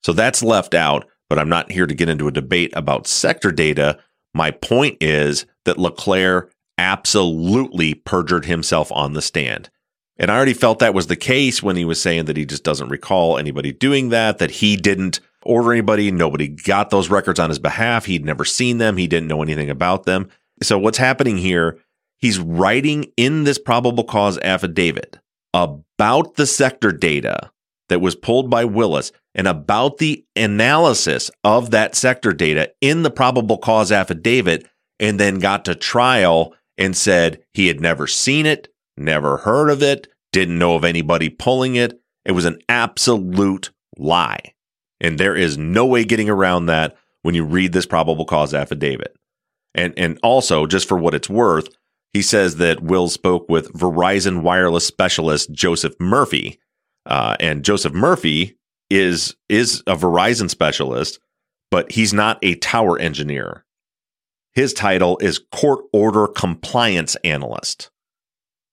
So that's left out, but I'm not here to get into a debate about sector data. My point is that LeClaire absolutely perjured himself on the stand. And I already felt that was the case when he was saying that he just doesn't recall anybody doing that he didn't order anybody, nobody got those records on his behalf, he'd never seen them, he didn't know anything about them. So what's happening here, he's writing in this probable cause affidavit about the sector data that was pulled by Willis and about the analysis of that sector data in the probable cause affidavit, and then got to trial and said he had never seen it, never heard of it, didn't know of anybody pulling it. It was an absolute lie. And there is no way getting around that when you read this probable cause affidavit. And also, just for what it's worth, he says that Will spoke with Verizon Wireless Specialist Joseph Murphy. And Joseph Murphy is a Verizon specialist, but he's not a tower engineer. His title is Court Order Compliance Analyst.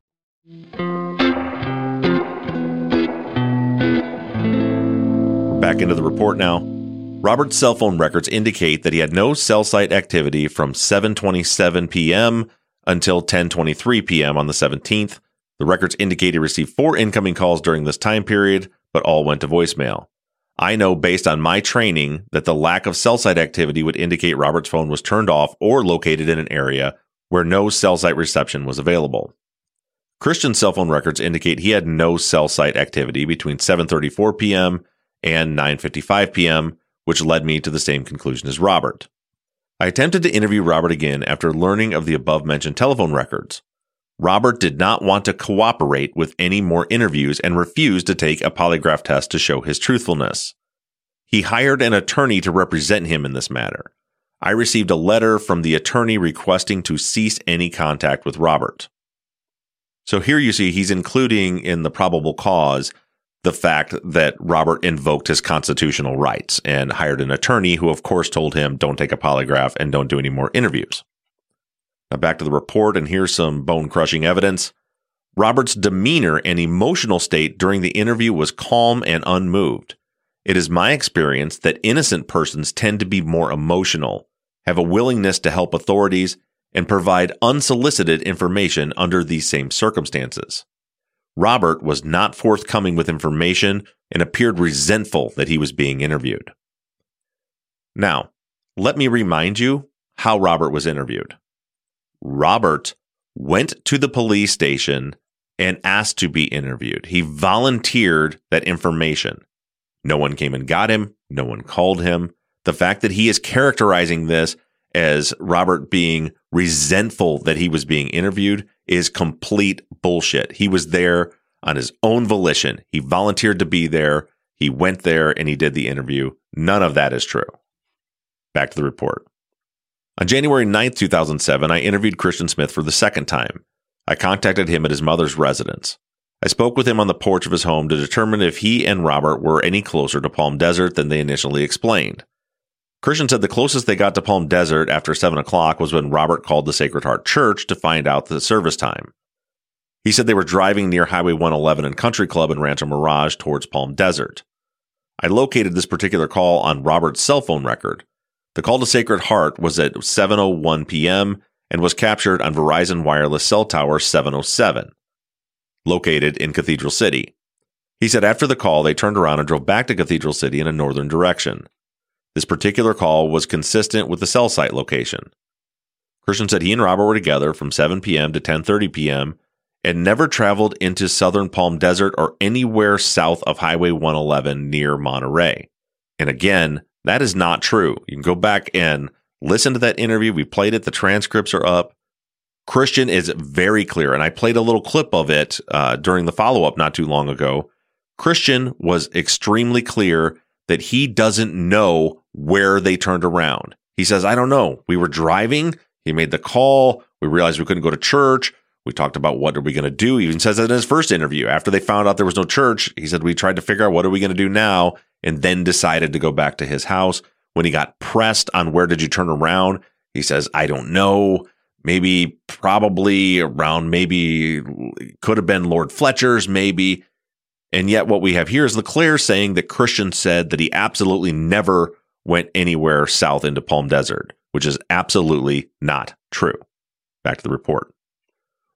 Back into the report now. Robert's cell phone records indicate that he had no cell site activity from 7:27 p.m. until 10:23 p.m. on the 17th. The records indicate he received 4 incoming calls during this time period, but all went to voicemail. I know based on my training that the lack of cell site activity would indicate Robert's phone was turned off or located in an area where no cell site reception was available. Christian's cell phone records indicate he had no cell site activity between 7:34 p.m. and 9:55 p.m., which led me to the same conclusion as Robert. I attempted to interview Robert again after learning of the above-mentioned telephone records. Robert did not want to cooperate with any more interviews and refused to take a polygraph test to show his truthfulness. He hired an attorney to represent him in this matter. I received a letter from the attorney requesting to cease any contact with Robert. So here you see he's including in the probable cause the fact that Robert invoked his constitutional rights and hired an attorney who, of course, told him don't take a polygraph and don't do any more interviews. Now back to the report, and here's some bone-crushing evidence. Robert's demeanor and emotional state during the interview was calm and unmoved. It is my experience that innocent persons tend to be more emotional, have a willingness to help authorities, and provide unsolicited information under these same circumstances. Robert was not forthcoming with information and appeared resentful that he was being interviewed. Now, let me remind you how Robert was interviewed. Robert went to the police station and asked to be interviewed. He volunteered that information. No one came and got him. No one called him. The fact that he is characterizing this as Robert being resentful that he was being interviewed is complete bullshit. He was there on his own volition. He volunteered to be there. He went there and he did the interview. None of that is true. Back to the report. On January 9th, 2007, I interviewed Christian Smith for the second time. I contacted him at his mother's residence. I spoke with him on the porch of his home to determine if he and Robert were any closer to Palm Desert than they initially explained. Christian said the closest they got to Palm Desert after 7 o'clock was when Robert called the Sacred Heart Church to find out the service time. He said they were driving near Highway 111 and Country Club in Rancho Mirage towards Palm Desert. I located this particular call on Robert's cell phone record. The call to Sacred Heart was at 7:01 p.m. and was captured on Verizon Wireless Cell Tower 707, located in Cathedral City. He said after the call, they turned around and drove back to Cathedral City in a northern direction. This particular call was consistent with the cell site location. Christian said he and Robert were together from 7 p.m. to 10:30 p.m. and never traveled into southern Palm Desert or anywhere south of Highway 111 near Monterey. And again, that is not true. You can go back and listen to that interview. We played it. The transcripts are up. Christian is very clear, and I played a little clip of it during the follow-up not too long ago. Christian was extremely clear that he doesn't know where they turned around. He says, I don't know. We were driving. He made the call. We realized we couldn't go to church. We talked about what are we going to do. He even says that in his first interview. After they found out there was no church, he said, we tried to figure out what are we going to do now, and then decided to go back to his house. When he got pressed on where did you turn around, he says, I don't know. Maybe, probably around, maybe could have been Lord Fletcher's, maybe. And yet what we have here is LeClaire saying that Christian said that he absolutely never went anywhere south into Palm Desert, which is absolutely not true. Back to the report.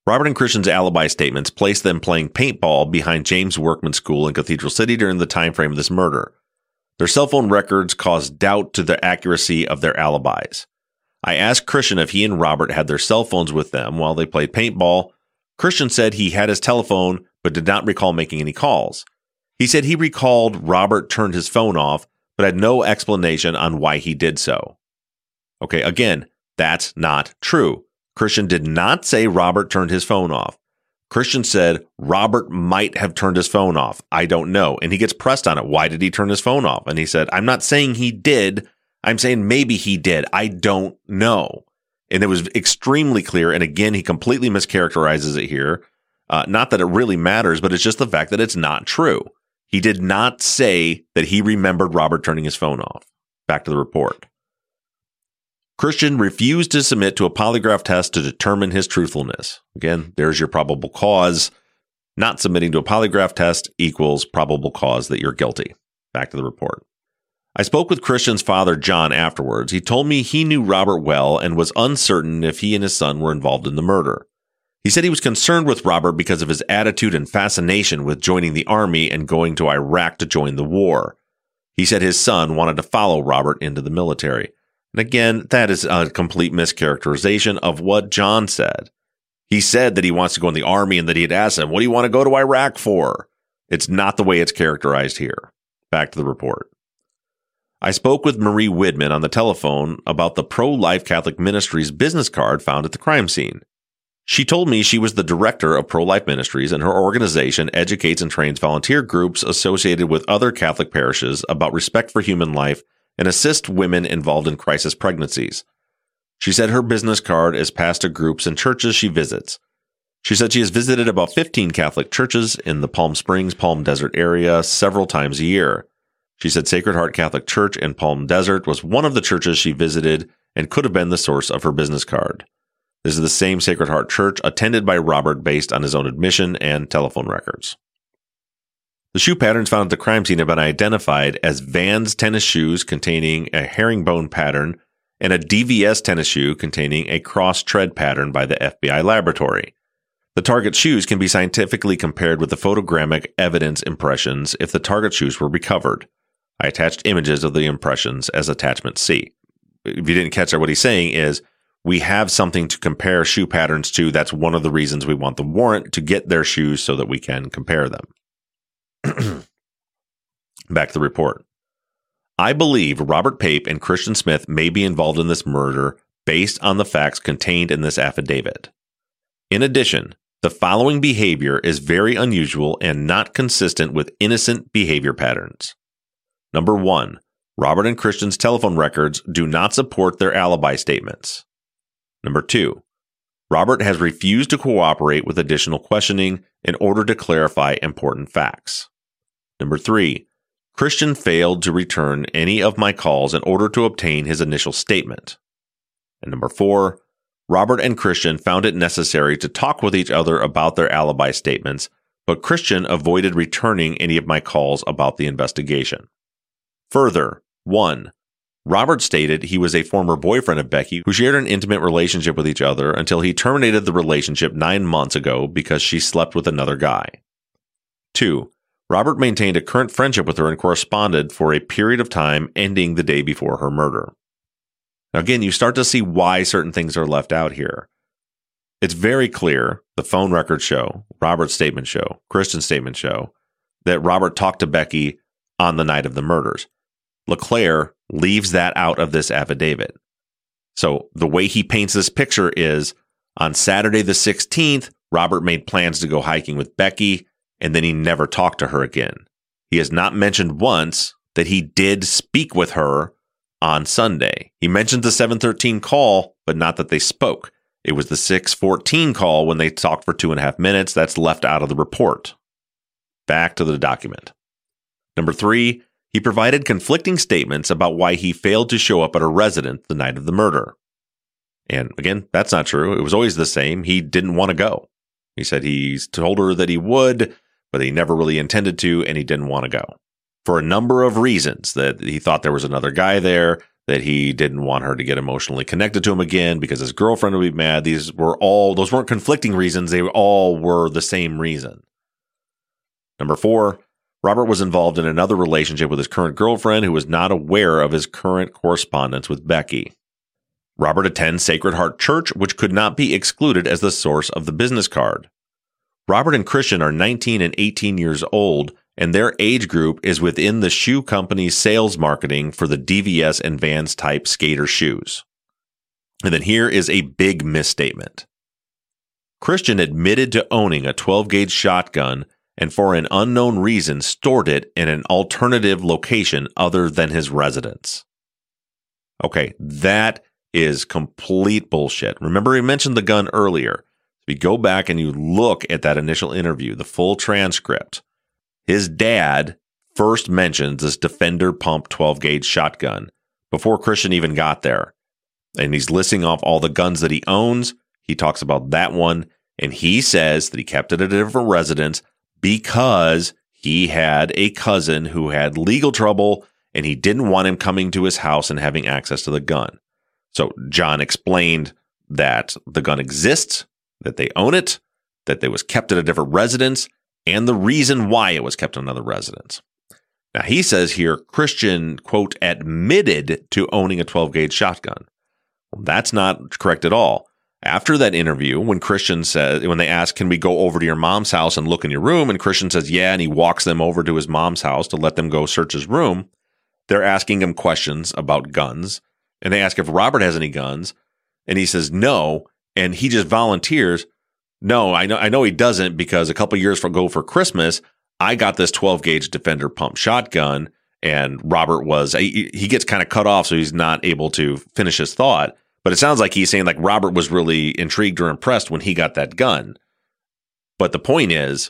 Robert and Christian's alibi statements placed them playing paintball behind James Workman School in Cathedral City during the time frame of this murder. Their cell phone records caused doubt to the accuracy of their alibis. I asked Christian if he and Robert had their cell phones with them while they played paintball. Christian said he had his telephone, but did not recall making any calls. He said he recalled Robert turned his phone off, but had no explanation on why he did so. Okay, again, that's not true. Christian did not say Robert turned his phone off. Christian said Robert might have turned his phone off. I don't know. And he gets pressed on it. Why did he turn his phone off? And he said, I'm not saying he did. I'm saying maybe he did. I don't know. And it was extremely clear. And again, he completely mischaracterizes it here. Not that it really matters, but it's just the fact that it's not true. He did not say that he remembered Robert turning his phone off. Back to the report. Christian refused to submit to a polygraph test to determine his truthfulness. Again, there's your probable cause. Not submitting to a polygraph test equals probable cause that you're guilty. Back to the report. I spoke with Christian's father, John, afterwards. He told me he knew Robert well and was uncertain if he and his son were involved in the murder. He said he was concerned with Robert because of his attitude and fascination with joining the army and going to Iraq to join the war. He said his son wanted to follow Robert into the military. And again, that is a complete mischaracterization of what John said. He said that he wants to go in the army and that he had asked him, what do you want to go to Iraq for? It's not the way it's characterized here. Back to the report. I spoke with Marie Widman on the telephone about the Pro-Life Catholic Ministries business card found at the crime scene. She told me she was the director of Pro-Life Ministries, and her organization educates and trains volunteer groups associated with other Catholic parishes about respect for human life and assists women involved in crisis pregnancies. She said her business card is passed to groups and churches she visits. She said she has visited about 15 Catholic churches in the Palm Springs, Palm Desert area several times a year. She said Sacred Heart Catholic Church in Palm Desert was one of the churches she visited and could have been the source of her business card. This is the same Sacred Heart Church attended by Robert based on his own admission and telephone records. The shoe patterns found at the crime scene have been identified as Vans tennis shoes containing a herringbone pattern and a DVS tennis shoe containing a cross-tread pattern by the FBI laboratory. The target shoes can be scientifically compared with the photogrammic evidence impressions if the target shoes were recovered. I attached images of the impressions as attachment C. If you didn't catch that, what he's saying is, we have something to compare shoe patterns to. That's one of the reasons we want the warrant, to get their shoes so that we can compare them. Back to the report. I believe Robert Pape and Christian Smith may be involved in this murder based on the facts contained in this affidavit. In addition, the following behavior is very unusual and not consistent with innocent behavior patterns. Number 1, Robert and Christian's telephone records do not support their alibi statements. Number 2, Robert has refused to cooperate with additional questioning in order to clarify important facts. Number 3, Christian failed to return any of my calls in order to obtain his initial statement. And number 4, Robert and Christian found it necessary to talk with each other about their alibi statements, but Christian avoided returning any of my calls about the investigation. Further, 1, Robert stated he was a former boyfriend of Becky who shared an intimate relationship with each other until he terminated the relationship 9 months ago because she slept with another guy. 2, Robert maintained a current friendship with her and corresponded for a period of time ending the day before her murder. Now again, you start to see why certain things are left out here. It's very clear, the phone records show, Robert's statement show, Christian's statement show, that Robert talked to Becky on the night of the murders. LeClaire leaves that out of this affidavit. So the way he paints this picture is, on Saturday the 16th, Robert made plans to go hiking with Becky, and then he never talked to her again. He has not mentioned once that he did speak with her on Sunday. He mentioned the 7:13 call, but not that they spoke. It was the 6:14 call when they talked for 2.5 minutes. That's left out of the report. Back to the document. Number 3, he provided conflicting statements about why he failed to show up at a residence the night of the murder. And again, that's not true. It was always the same. He didn't want to go. He said he told her that he would, but he never really intended to, and he didn't want to go. For a number of reasons, that he thought there was another guy there, that he didn't want her to get emotionally connected to him again because his girlfriend would be mad. Those weren't conflicting reasons. They all were the same reason. Number 4, Robert was involved in another relationship with his current girlfriend who was not aware of his current correspondence with Becky. Robert attends Sacred Heart Church, which could not be excluded as the source of the business card. Robert and Christian are 19 and 18 years old, and their age group is within the shoe company's sales marketing for the DVS and Vans type skater shoes. And then here is a big misstatement. Christian admitted to owning a 12-gauge shotgun and for an unknown reason stored it in an alternative location other than his residence. Okay, that is complete bullshit. Remember, he mentioned the gun earlier. If you go back and you look at that initial interview, the full transcript, his dad first mentions this Defender Pump 12-gauge shotgun before Christian even got there. And he's listing off all the guns that he owns. He talks about that one, and he says that he kept it at a different residence because he had a cousin who had legal trouble and he didn't want him coming to his house and having access to the gun. So John explained that the gun exists. that they own it, that it was kept at a different residence, and the reason why it was kept at another residence. Now, he says here, Christian, quote, admitted to owning a 12-gauge shotgun. Well, that's not correct at all. After that interview, when Christian says, when they ask, can we go over to your mom's house and look in your room? And Christian says, yeah, and he walks them over to his mom's house to let them go search his room. They're asking him questions about guns, and they ask if Robert has any guns, and he says no, and he just volunteers, no, I know he doesn't, because a couple years ago for Christmas, I got this 12-gauge Defender pump shotgun, and Robert was, he gets kind of cut off, so he's not able to finish his thought. But it sounds like he's saying like Robert was really intrigued or impressed when he got that gun. But the point is,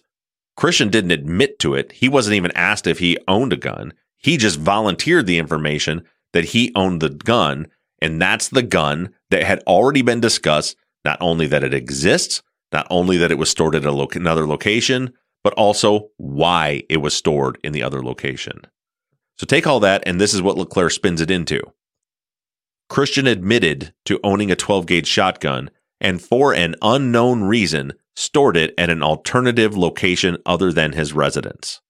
Christian didn't admit to it. He wasn't even asked if he owned a gun. He just volunteered the information that he owned the gun. And that's the gun that had already been discussed, not only that it exists, not only that it was stored at another location, but also why it was stored in the other location. So take all that, and this is what LeClaire spins it into. Christian admitted to owning a 12-gauge shotgun and for an unknown reason stored it at an alternative location other than his residence.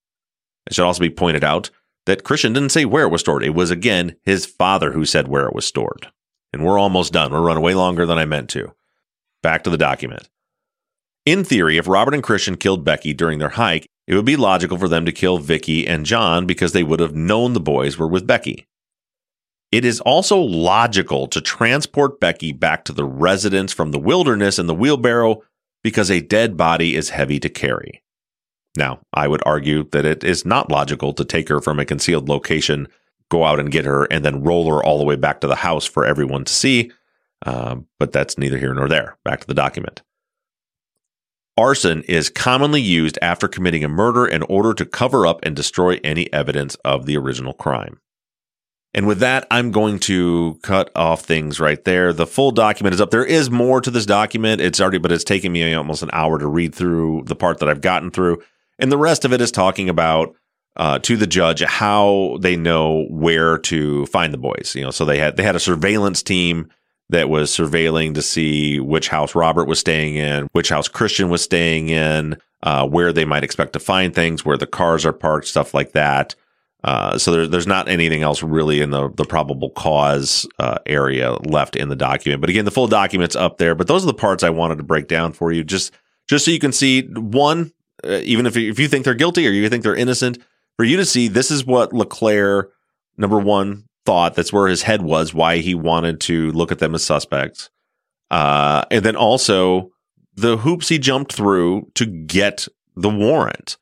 It should also be pointed out that Christian didn't say where it was stored. It was, again, his father who said where it was stored. And we're almost done. We're running way longer than I meant to. Back to the document. In theory, if Robert and Christian killed Becky during their hike, it would be logical for them to kill Vicki and John because they would have known the boys were with Becky. It is also logical to transport Becky back to the residence from the wilderness in the wheelbarrow because a dead body is heavy to carry. Now, I would argue that it is not logical to take her from a concealed location, go out and get her, and then roll her all the way back to the house for everyone to see, but that's neither here nor there. Back to the document. Arson is commonly used after committing a murder in order to cover up and destroy any evidence of the original crime. And with that, I'm going to cut off things right there. The full document is up. There is more to this document. But it's taken me almost an hour to read through the part that I've gotten through. And the rest of it is talking about, to the judge, how they know where to find the boys. You know, so they had a surveillance team that was surveilling to see which house Robert was staying in, which house Christian was staying in, where they might expect to find things, where the cars are parked, stuff like that. So there's not anything else really in the probable cause area left in the document. But again, the full document's up there. But those are the parts I wanted to break down for you, just so you can see, one, even if you think they're guilty or you think they're innocent, for you to see this is what LeClaire, number one, thought. That's where his head was, why he wanted to look at them as suspects. And then also the hoops he jumped through to get the warrant.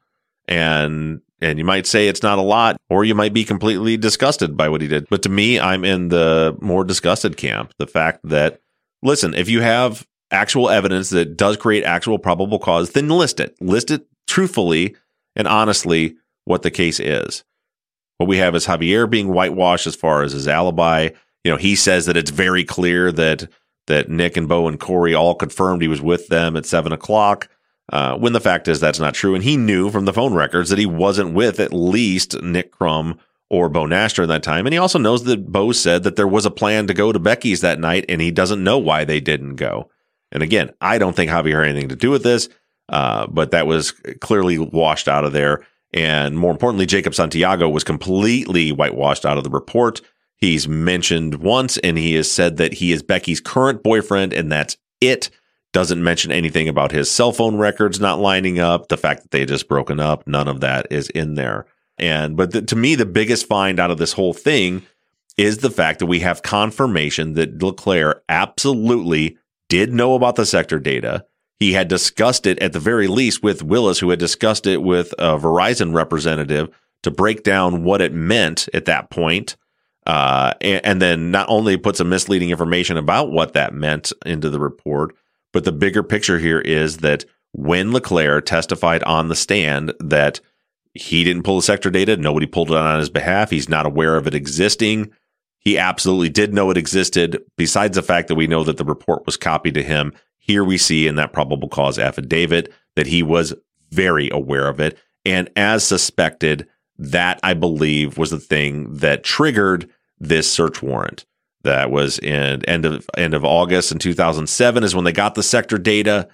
And you might say it's not a lot, or you might be completely disgusted by what he did. But to me, I'm in the more disgusted camp. The fact that, listen, if you have actual evidence that does create actual probable cause, then list it. List it truthfully and honestly what the case is. What we have is Javier being whitewashed as far as his alibi. You know, he says that it's very clear that Nick and Bo and Corey all confirmed he was with them at 7:00. When the fact is that's not true. And he knew from the phone records that he wasn't with at least Nick Crum or Bo Nash during that time. And he also knows that Bo said that there was a plan to go to Becky's that night, and he doesn't know why they didn't go. And again, I don't think Javier had anything to do with this, but that was clearly washed out of there. And more importantly, Jacob Santiago was completely whitewashed out of the report. He's mentioned once, and he has said that he is Becky's current boyfriend, and that's it. Doesn't mention anything about his cell phone records not lining up, the fact that they had just broken up. None of that is in there. But to me, the biggest find out of this whole thing is the fact that we have confirmation that LeClaire absolutely did know about the sector data. He had discussed it at the very least with Willis, who had discussed it with a Verizon representative to break down what it meant at that point. And then not only put some misleading information about what that meant into the report, but the bigger picture here is that when LeClaire testified on the stand that he didn't pull the sector data, nobody pulled it on his behalf, he's not aware of it existing, he absolutely did know it existed, besides the fact that we know that the report was copied to him. Here we see in that probable cause affidavit that he was very aware of it. And as suspected, that, I believe, was the thing that triggered this search warrant. That was in end of August in 2007 is when they got the sector data.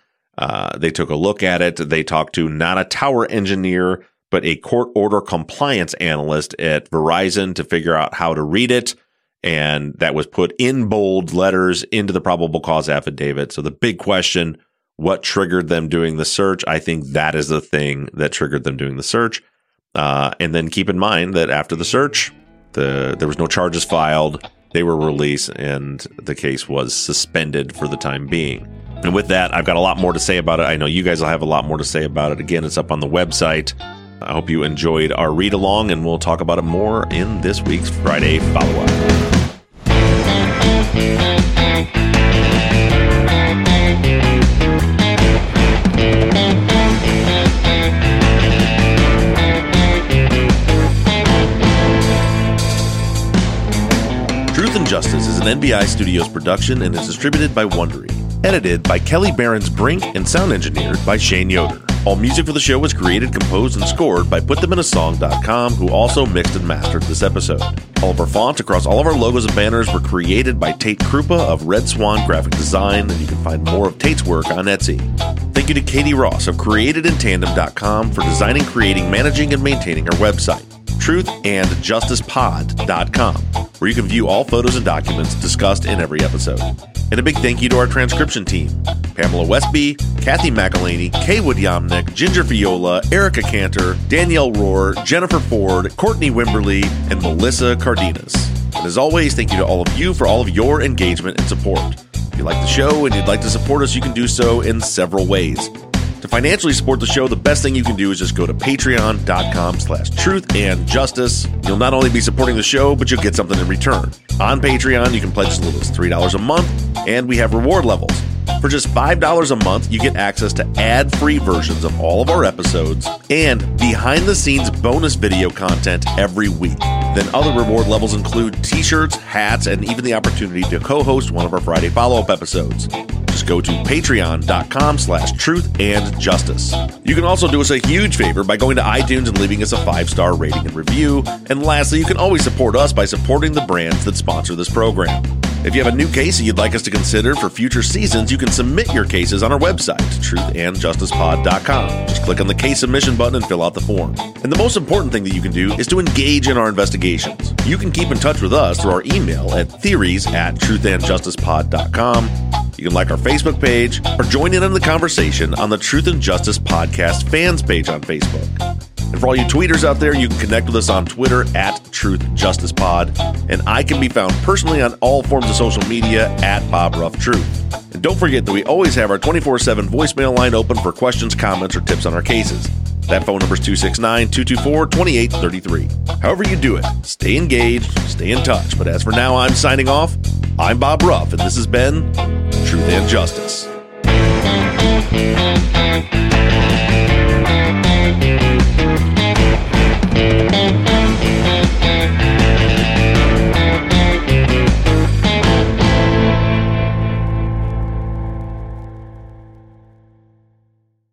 They took a look at it. They talked to not a tower engineer, but a court order compliance analyst at Verizon to figure out how to read it. And that was put in bold letters into the probable cause affidavit. So the big question, what triggered them doing the search? I think that is the thing that triggered them doing the search. And then keep in mind that after the search, there was no charges filed. They were released and the case was suspended for the time being. And with that, I've got a lot more to say about it. I know you guys will have a lot more to say about it. Again, it's up on the website. I hope you enjoyed our read along, and we'll talk about it more in this week's Friday follow-up. Truth and Justice is an NBI Studios production and is distributed by Wondery. Edited by Kelly Behrens-Brink and sound engineered by Shane Yoder. All music for the show was created, composed, and scored by PutThemInASong.com, who also mixed and mastered this episode. All of our fonts across all of our logos and banners were created by Tate Krupa of Red Swan Graphic Design, and you can find more of Tate's work on Etsy. Thank you to Katie Ross of CreatedInTandem.com for designing, creating, managing, and maintaining our website. TruthAndJusticePod.com, where you can view all photos and documents discussed in every episode. And a big thank you to our transcription team, Pamela Westby, Kathy McElhaney, Kay Wood-Yomnick, Ginger Fiola, Erica Cantor, Danielle Rohr, Jennifer Ford, Courtney Wimberly, and Melissa Cardenas. And as always, thank you to all of you for all of your engagement and support. If you like the show and you'd like to support us, you can do so in several ways. To financially support the show, the best thing you can do is just go to patreon.com/truth and justice. You'll not only be supporting the show, but you'll get something in return. On Patreon, you can pledge as little as $3 a month, and we have reward levels. For just $5 a month, you get access to ad-free versions of all of our episodes and behind-the-scenes bonus video content every week. Then other reward levels include t-shirts, hats, and even the opportunity to co-host one of our Friday follow-up episodes. Just go to patreon.com/truth and justice. You can also do us a huge favor by going to iTunes and leaving us a 5-star rating and review. And lastly, you can always support us by supporting the brands that sponsor this program. If you have a new case that you'd like us to consider for future seasons, you can submit your cases on our website, truthandjusticepod.com. Just click on the case submission button and fill out the form. And the most important thing that you can do is to engage in our investigations. You can keep in touch with us through our email at theories@truthandjusticepod.com. You can like our Facebook page or join in on the conversation on the Truth and Justice Podcast fans page on Facebook. And for all you tweeters out there, you can connect with us on Twitter @TruthJusticePod. And I can be found personally on all forms of social media @BobRuffTruth. And don't forget that we always have our 24/7 voicemail line open for questions, comments, or tips on our cases. That phone number is 269-224-2833. However you do it, stay engaged, stay in touch. But as for now, I'm signing off. I'm Bob Ruff, and this has been Truth and Justice.